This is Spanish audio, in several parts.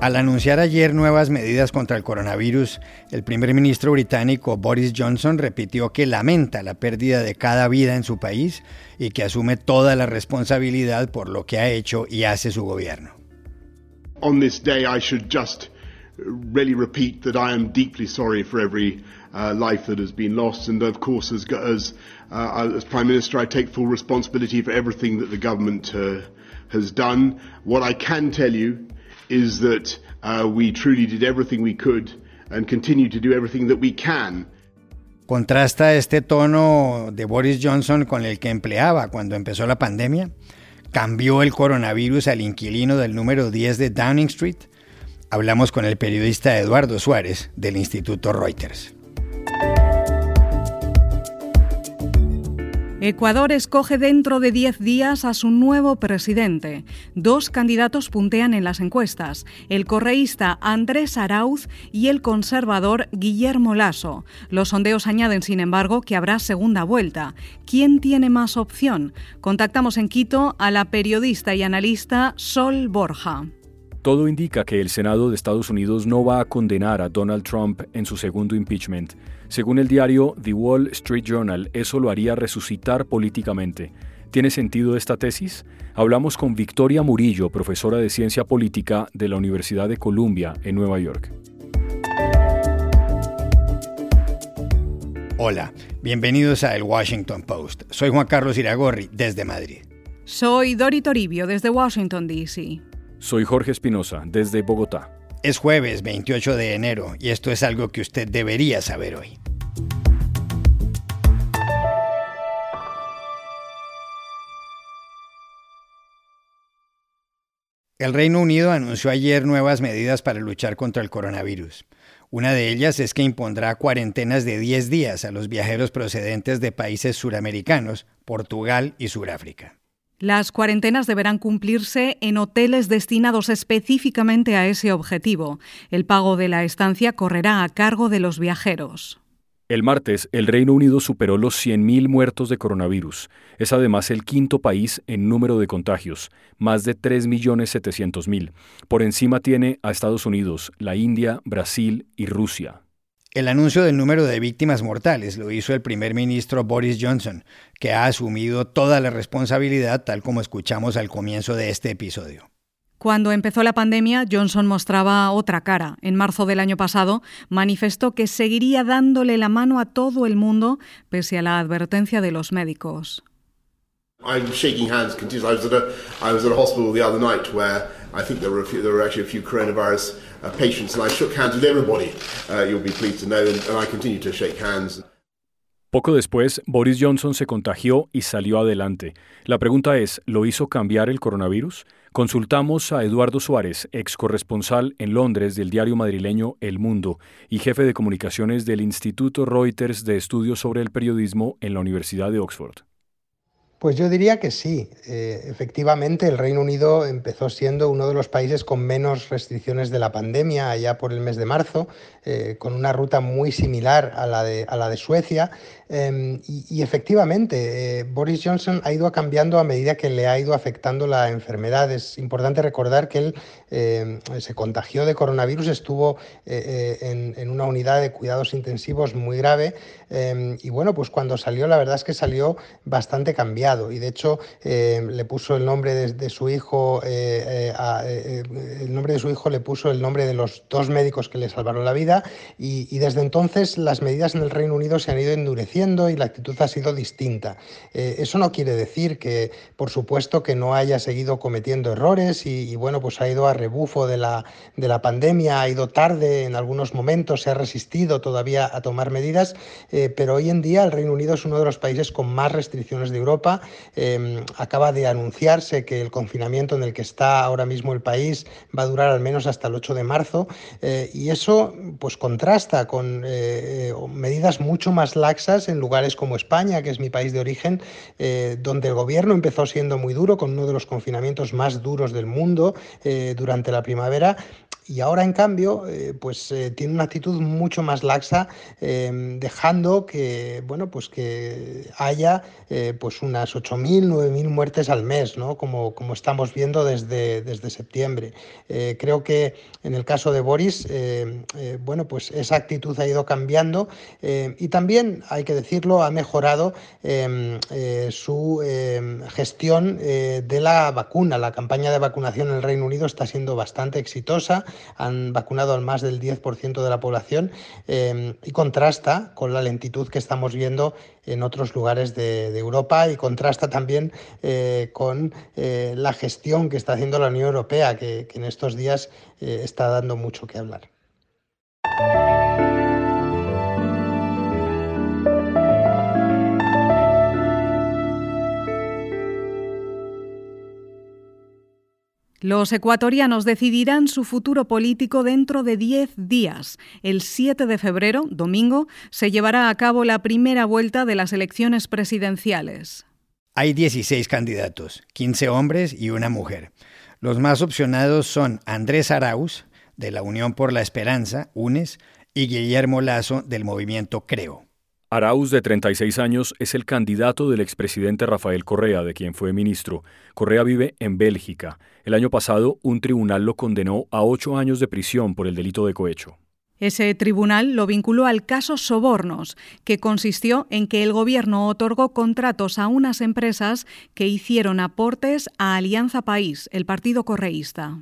Al anunciar ayer nuevas medidas contra el coronavirus, el primer ministro británico Boris Johnson repitió que lamenta la pérdida de cada vida en su país y que asume toda la responsabilidad por lo que ha hecho y hace su gobierno. On this day I should just really repeat that I am deeply sorry for every life that has been lost, and of course as Prime Minister I take full responsibility for everything that the government has done. What I can tell you is that we truly did everything we could and continue to do everything that we can. ¿Contrasta este tono de Boris Johnson con el que empleaba cuando empezó la pandemia? ¿Cambió el coronavirus al inquilino del número 10 de Downing Street? Hablamos con el periodista Eduardo Suárez del Instituto Reuters. Ecuador escoge dentro de 10 días a su nuevo presidente. Dos candidatos puntean en las encuestas, el correísta Andrés Arauz y el conservador Guillermo Lasso. Los sondeos añaden, sin embargo, que habrá segunda vuelta. ¿Quién tiene más opción? Contactamos en Quito a la periodista y analista Sol Borja. Todo indica que el Senado de Estados Unidos no va a condenar a Donald Trump en su segundo impeachment. Según el diario The Wall Street Journal, eso lo haría resucitar políticamente. ¿Tiene sentido esta tesis? Hablamos con Victoria Murillo, profesora de Ciencia Política de la Universidad de Columbia en Nueva York. Hola, bienvenidos a El Washington Post. Soy Juan Carlos Iragorri, desde Madrid. Soy Dori Toribio, desde Washington, D.C. Soy Jorge Espinosa, desde Bogotá. Es jueves 28 de enero y esto es algo que usted debería saber hoy. El Reino Unido anunció ayer nuevas medidas para luchar contra el coronavirus. Una de ellas es que impondrá cuarentenas de 10 días a los viajeros procedentes de países suramericanos, Portugal y Sudáfrica. Las cuarentenas deberán cumplirse en hoteles destinados específicamente a ese objetivo. El pago de la estancia correrá a cargo de los viajeros. El martes, el Reino Unido superó los 100.000 muertos de coronavirus. Es además el quinto país en número de contagios, más de 3.700.000. Por encima tiene a Estados Unidos, la India, Brasil y Rusia. El anuncio del número de víctimas mortales lo hizo el primer ministro Boris Johnson, que ha asumido toda la responsabilidad, tal como escuchamos al comienzo de este episodio. Cuando empezó la pandemia, Johnson mostraba otra cara. En marzo del año pasado, manifestó que seguiría dándole la mano a todo el mundo, pese a la advertencia de los médicos. I'm shaking hands continuously. I was at a hospital the other night where I think there were actually a few coronavirus patients, and I shook hands with everybody. You'll be pleased to know, and I continue to shake hands. Poco después, Boris Johnson se contagió y salió adelante. La pregunta es, ¿lo hizo cambiar el coronavirus? Consultamos a Eduardo Suárez, ex corresponsal en Londres del diario madrileño El Mundo y jefe de comunicaciones del Instituto Reuters de Estudios sobre el Periodismo en la Universidad de Oxford. Pues yo diría que sí. Efectivamente, el Reino Unido empezó siendo uno de los países con menos restricciones de la pandemia allá por el mes de marzo, con una ruta muy similar a la de Suecia. Y efectivamente, Boris Johnson ha ido cambiando a medida que le ha ido afectando la enfermedad. Es importante recordar que él se contagió de coronavirus, estuvo en una unidad de cuidados intensivos muy grave y bueno, pues cuando salió, la verdad es que salió bastante cambiado y de hecho le puso el nombre de su hijo, el nombre de su hijo le puso el nombre de los dos médicos que le salvaron la vida y desde entonces las medidas en el Reino Unido se han ido endureciendo y la actitud ha sido distinta. Eso no quiere decir que, por supuesto, que no haya seguido cometiendo errores y bueno, pues ha ido a rebufo de la pandemia, ha ido tarde en algunos momentos, se ha resistido todavía a tomar medidas, pero hoy en día el Reino Unido es uno de los países con más restricciones de Europa. Acaba de anunciarse que el confinamiento en el que está ahora mismo el país va a durar al menos hasta el 8 de marzo y eso pues contrasta con medidas mucho más laxas en lugares como España, que es mi país de origen, donde el gobierno empezó siendo muy duro, con uno de los confinamientos más duros del mundo durante la primavera. Y ahora, en cambio, tiene una actitud mucho más laxa, dejando que, que haya unas 8.000, 9.000 muertes al mes, ¿no? Como estamos viendo desde septiembre. Creo que en el caso de Boris, esa actitud ha ido cambiando y también, hay que decirlo, ha mejorado su gestión de la vacuna. La campaña de vacunación en el Reino Unido está siendo bastante exitosa. Han vacunado al más del 10% de la población y contrasta con la lentitud que estamos viendo en otros lugares de Europa, y contrasta también con la gestión que está haciendo la Unión Europea, que en estos días está dando mucho que hablar. Los ecuatorianos decidirán su futuro político dentro de 10 días. El 7 de febrero, domingo, se llevará a cabo la primera vuelta de las elecciones presidenciales. Hay 16 candidatos, 15 hombres y una mujer. Los más opcionados son Andrés Arauz, de la Unión por la Esperanza, UNES, y Guillermo Lasso, del movimiento Creo. Arauz, de 36 años, es el candidato del expresidente Rafael Correa, de quien fue ministro. Correa vive en Bélgica. El año pasado, un tribunal lo condenó a 8 años de prisión por el delito de cohecho. Ese tribunal lo vinculó al caso Sobornos, que consistió en que el gobierno otorgó contratos a unas empresas que hicieron aportes a Alianza País, el partido correísta.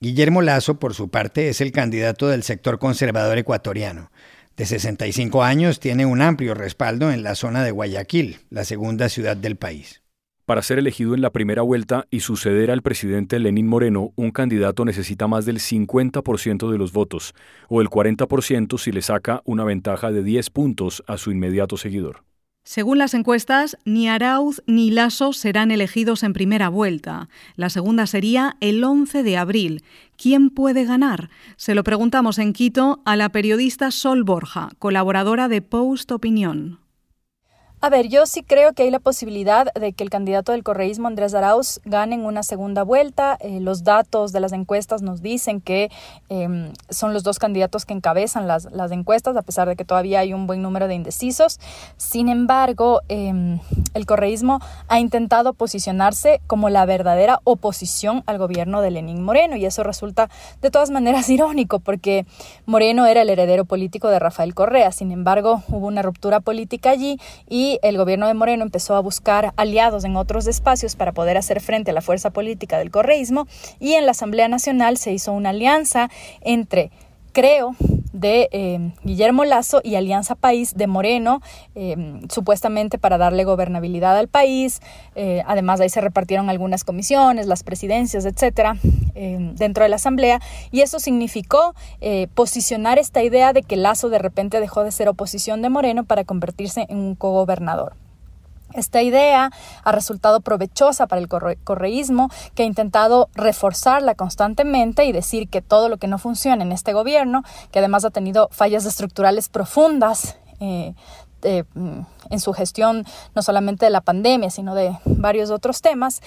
Guillermo Lasso, por su parte, es el candidato del sector conservador ecuatoriano. De 65 años, tiene un amplio respaldo en la zona de Guayaquil, la segunda ciudad del país. Para ser elegido en la primera vuelta y suceder al presidente Lenín Moreno, un candidato necesita más del 50% de los votos, o el 40% si le saca una ventaja de 10 puntos a su inmediato seguidor. Según las encuestas, ni Arauz ni Lasso serán elegidos en primera vuelta. La segunda sería el 11 de abril. ¿Quién puede ganar? Se lo preguntamos en Quito a la periodista Sol Borja, colaboradora de Post Opinión. A ver, yo sí creo que hay la posibilidad de que el candidato del correísmo, Andrés Arauz, gane en una segunda vuelta. Los datos de las encuestas nos dicen que son los dos candidatos que encabezan las encuestas, a pesar de que todavía hay un buen número de indecisos. Sin embargo, el correísmo ha intentado posicionarse como la verdadera oposición al gobierno de Lenín Moreno, y eso resulta de todas maneras irónico, porque Moreno era el heredero político de Rafael Correa. Sin embargo, hubo una ruptura política allí y el gobierno de Moreno empezó a buscar aliados en otros espacios para poder hacer frente a la fuerza política del correísmo, y en la Asamblea Nacional se hizo una alianza entre Creo de Guillermo Lasso y Alianza País de Moreno, supuestamente para darle gobernabilidad al país. Además, ahí se repartieron algunas comisiones, las presidencias, etcétera, dentro de la Asamblea, y eso significó posicionar esta idea de que Lasso de repente dejó de ser oposición de Moreno para convertirse en un cogobernador. Esta idea ha resultado provechosa para el correísmo, que ha intentado reforzarla constantemente y decir que todo lo que no funciona en este gobierno, que además ha tenido fallas estructurales profundas en su gestión, no solamente de la pandemia, sino de varios otros temas,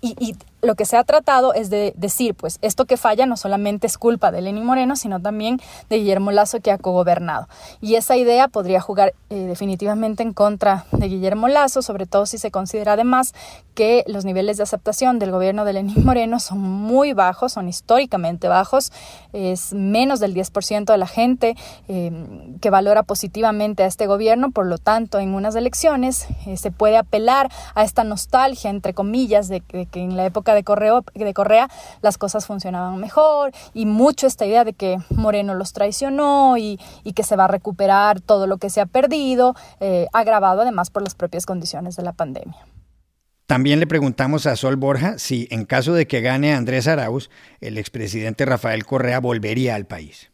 y lo que se ha tratado es de decir, pues, esto que falla no solamente es culpa de Lenín Moreno, sino también de Guillermo Lasso, que ha cogobernado. Y esa idea podría jugar definitivamente en contra de Guillermo Lasso, sobre todo si se considera además que los niveles de aceptación del gobierno de Lenín Moreno son muy bajos, son históricamente bajos. Es menos del 10% de la gente que valora positivamente a este gobierno. Por lo tanto, en unas elecciones se puede apelar a esta nostalgia, entre comillas, de que en la época de Correa las cosas funcionaban mejor, y mucho esta idea de que Moreno los traicionó y que se va a recuperar todo lo que se ha perdido, agravado además por las propias condiciones de la pandemia. También le preguntamos a Sol Borja si, en caso de que gane Andrés Arauz, el expresidente Rafael Correa volvería al país.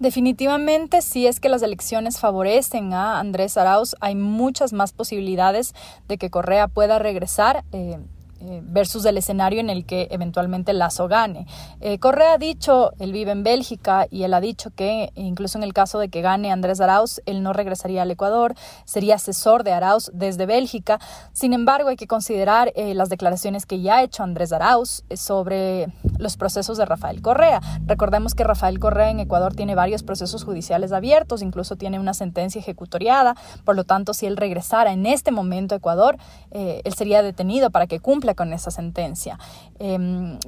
Definitivamente, si es que las elecciones favorecen a Andrés Arauz, hay muchas más posibilidades de que Correa pueda regresar versus el escenario en el que eventualmente Lasso gane. Correa ha dicho, él vive en Bélgica, y él ha dicho que incluso en el caso de que gane Andrés Arauz, él no regresaría al Ecuador, sería asesor de Arauz desde Bélgica. Sin embargo, hay que considerar las declaraciones que ya ha hecho Andrés Arauz sobre los procesos de Rafael Correa. Recordemos que Rafael Correa en Ecuador tiene varios procesos judiciales abiertos, incluso tiene una sentencia ejecutoriada. Por lo tanto, si él regresara en este momento a Ecuador, él sería detenido para que cumpla con esa sentencia.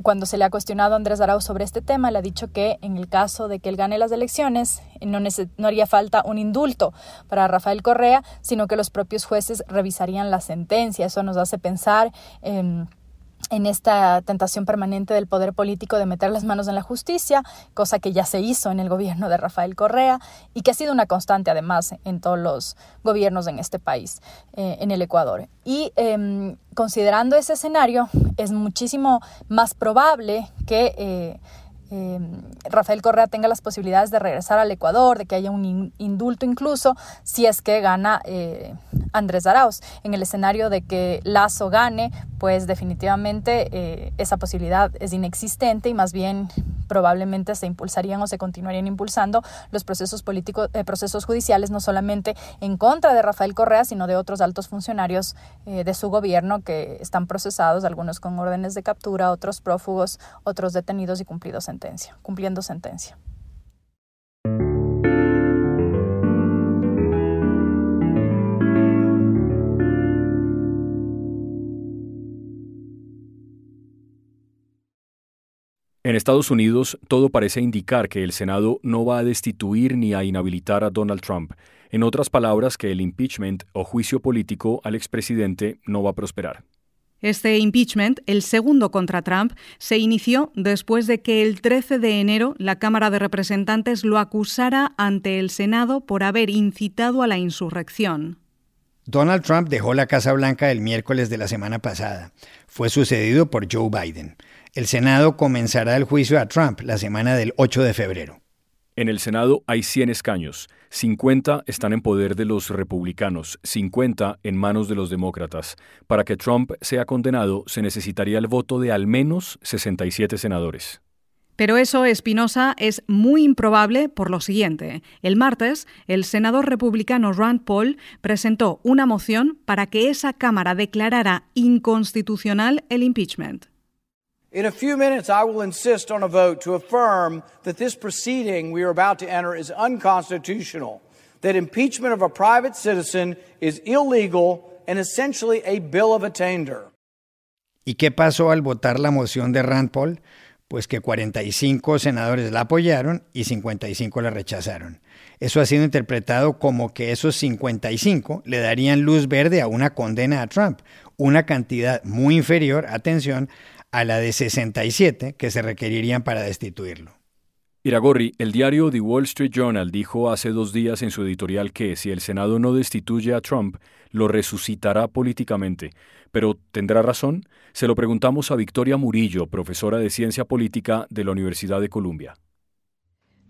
Cuando se le ha cuestionado a Andrés Arauz sobre este tema, él ha dicho que en el caso de que él gane las elecciones, no haría falta un indulto para Rafael Correa, sino que los propios jueces revisarían la sentencia. Eso nos hace pensar en esta tentación permanente del poder político de meter las manos en la justicia, cosa que ya se hizo en el gobierno de Rafael Correa y que ha sido una constante además en todos los gobiernos en este país, en el Ecuador. Y considerando ese escenario, es muchísimo más probable que Rafael Correa tenga las posibilidades de regresar al Ecuador, de que haya un indulto incluso, si es que gana Andrés Arauz. En el escenario de que Lasso gane, pues definitivamente esa posibilidad es inexistente y más bien probablemente se impulsarían o se continuarían impulsando los procesos políticos, procesos judiciales, no solamente en contra de Rafael Correa, sino de otros altos funcionarios de su gobierno que están procesados, algunos con órdenes de captura, otros prófugos, otros detenidos y cumpliendo sentencia. En Estados Unidos, todo parece indicar que el Senado no va a destituir ni a inhabilitar a Donald Trump. En otras palabras, que el impeachment o juicio político al expresidente no va a prosperar. Este impeachment, el segundo contra Trump, se inició después de que el 13 de enero la Cámara de Representantes lo acusara ante el Senado por haber incitado a la insurrección. Donald Trump dejó la Casa Blanca el miércoles de la semana pasada. Fue sucedido por Joe Biden. El Senado comenzará el juicio a Trump la semana del 8 de febrero. En el Senado hay 100 escaños. 50 están en poder de los republicanos, 50 en manos de los demócratas. Para que Trump sea condenado, se necesitaría el voto de al menos 67 senadores. Pero eso, Espinosa, es muy improbable por lo siguiente. El martes, el senador republicano Rand Paul presentó una moción para que esa Cámara declarara inconstitucional el impeachment. In a few minutes, I will insist on a vote to affirm that this proceeding we are about to enter is unconstitutional, that impeachment of a private citizen is illegal and essentially a bill of attainder. ¿Y qué pasó al votar la moción de Rand Paul? Pues que 45 senadores la apoyaron y 55 la rechazaron. Eso ha sido interpretado como que esos 55 le darían luz verde a una condena a Trump, una cantidad muy inferior, atención, a la de 67 que se requerirían para destituirlo. Iragorri, el diario The Wall Street Journal dijo hace 2 días en su editorial que si el Senado no destituye a Trump, lo resucitará políticamente. ¿Pero tendrá razón? Se lo preguntamos a Victoria Murillo, profesora de Ciencia Política de la Universidad de Columbia.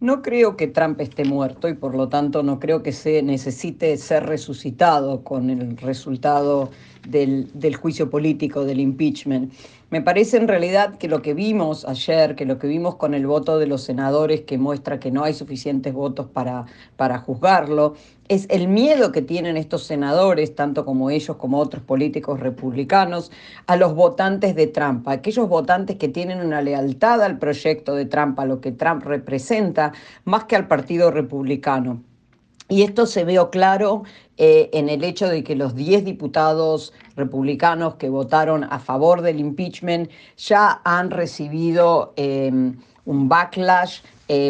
No creo que Trump esté muerto y por lo tanto no creo que se necesite ser resucitado con el resultado del juicio político, del impeachment. Me parece en realidad que lo que vimos ayer, que lo que vimos con el voto de los senadores que muestra que no hay suficientes votos para juzgarlo, es el miedo que tienen estos senadores, tanto como ellos como otros políticos republicanos, a los votantes de Trump, a aquellos votantes que tienen una lealtad al proyecto de Trump, a lo que Trump representa, más que al partido republicano. Y esto se vio claro en el hecho de que los 10 diputados republicanos que votaron a favor del impeachment ya han recibido un backlash.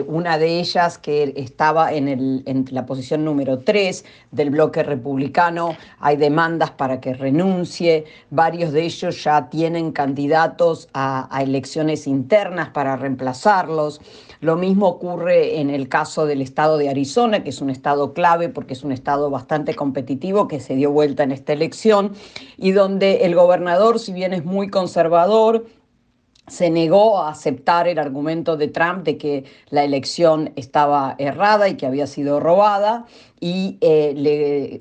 Una de ellas que estaba en la posición número 3 del bloque republicano, hay demandas para que renuncie, varios de ellos ya tienen candidatos a elecciones internas para reemplazarlos. Lo mismo ocurre en el caso del estado de Arizona, que es un estado clave porque es un estado bastante competitivo que se dio vuelta en esta elección y donde el gobernador, si bien es muy conservador, se negó a aceptar el argumento de Trump de que la elección estaba errada y que había sido robada y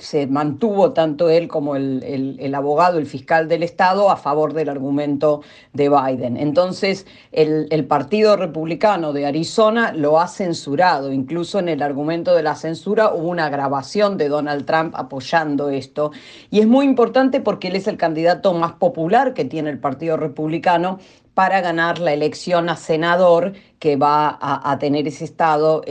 se mantuvo tanto él como el abogado, el fiscal del Estado, a favor del argumento de Biden. Entonces, el Partido Republicano de Arizona lo ha censurado. Incluso en el argumento de la censura hubo una grabación de Donald Trump apoyando esto. Y es muy importante porque él es el candidato más popular que tiene el Partido Republicano para ganar la elección a senador que va a tener ese estado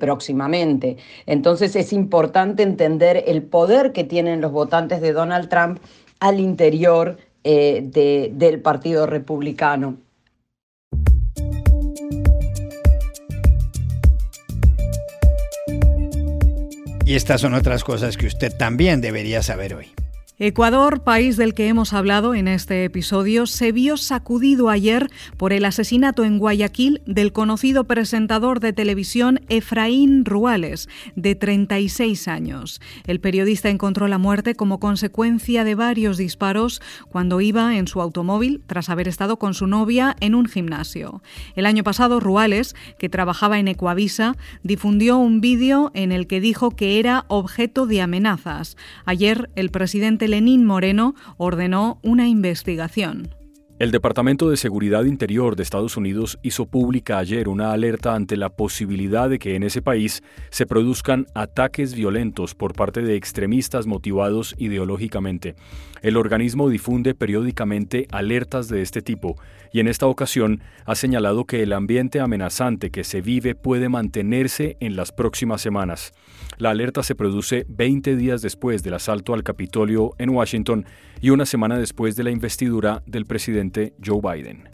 próximamente. Entonces es importante entender el poder que tienen los votantes de Donald Trump al interior del Partido Republicano. Y estas son otras cosas que usted también debería saber hoy. Ecuador, país del que hemos hablado en este episodio, se vio sacudido ayer por el asesinato en Guayaquil del conocido presentador de televisión Efraín Ruales, de 36 años. El periodista encontró la muerte como consecuencia de varios disparos cuando iba en su automóvil tras haber estado con su novia en un gimnasio. El año pasado, Ruales, que trabajaba en Ecuavisa, difundió un vídeo en el que dijo que era objeto de amenazas. Ayer, el presidente Lenín Moreno ordenó una investigación. El Departamento de Seguridad Interior de Estados Unidos hizo pública ayer una alerta ante la posibilidad de que en ese país se produzcan ataques violentos por parte de extremistas motivados ideológicamente. El organismo difunde periódicamente alertas de este tipo y en esta ocasión ha señalado que el ambiente amenazante que se vive puede mantenerse en las próximas semanas. La alerta se produce 20 días después del asalto al Capitolio en Washington y una semana después de la investidura del presidente Joe Biden.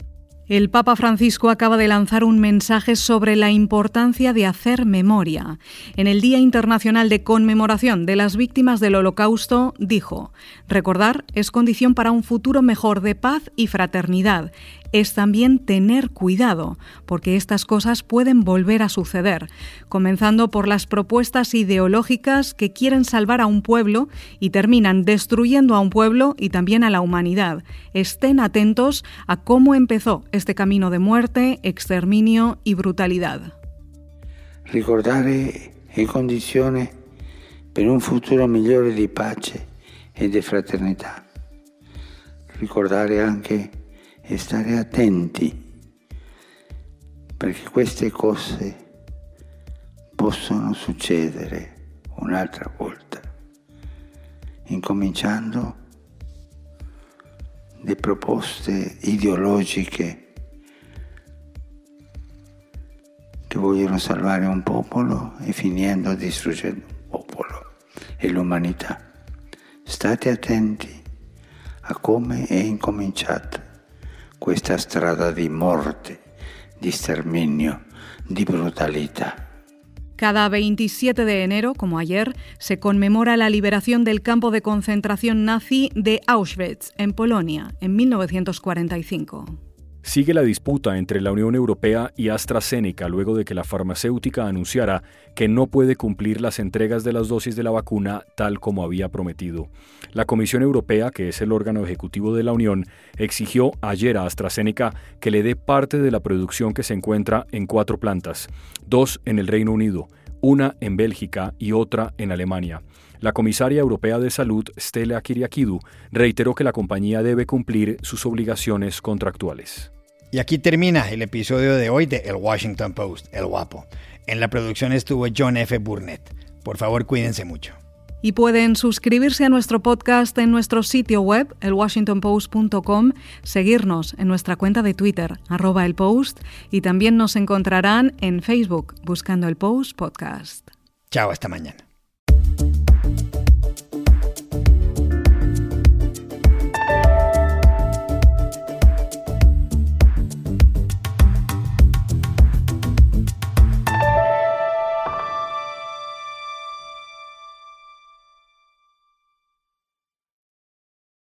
El Papa Francisco acaba de lanzar un mensaje sobre la importancia de hacer memoria. En el Día Internacional de Conmemoración de las Víctimas del Holocausto, dijo: recordar es condición para un futuro mejor de paz y fraternidad. Es también tener cuidado, porque estas cosas pueden volver a suceder, comenzando por las propuestas ideológicas que quieren salvar a un pueblo y terminan destruyendo a un pueblo y también a la humanidad. Estén atentos a cómo empezó este camino de muerte, exterminio y brutalidad. Recordar es condiciones para un futuro mejor de paz y de fraternidad. Recordar también stare attenti, perché queste cose possono succedere un'altra volta, incominciando le proposte ideologiche che vogliono salvare un popolo e finendo distruggendo un popolo e l'umanità. State attenti a come è incominciata esta estrada de muerte, de exterminio, de brutalidad. Cada 27 de enero, como ayer, se conmemora la liberación del campo de concentración nazi de Auschwitz, en Polonia, en 1945. Sigue la disputa entre la Unión Europea y AstraZeneca luego de que la farmacéutica anunciara que no puede cumplir las entregas de las dosis de la vacuna tal como había prometido. La Comisión Europea, que es el órgano ejecutivo de la Unión, exigió ayer a AstraZeneca que le dé parte de la producción que se encuentra en 4 plantas, 2 en el Reino Unido, 1 en Bélgica y otra en Alemania. La comisaria europea de Salud, Stella Kyriakides, reiteró que la compañía debe cumplir sus obligaciones contractuales. Y aquí termina el episodio de hoy de El Washington Post, El Guapo. En la producción estuvo John F. Burnett. Por favor, cuídense mucho. Y pueden suscribirse a nuestro podcast en nuestro sitio web, elwashingtonpost.com, seguirnos en nuestra cuenta de Twitter, @elpost, y también nos encontrarán en Facebook, buscando El Post Podcast. Chao, hasta mañana.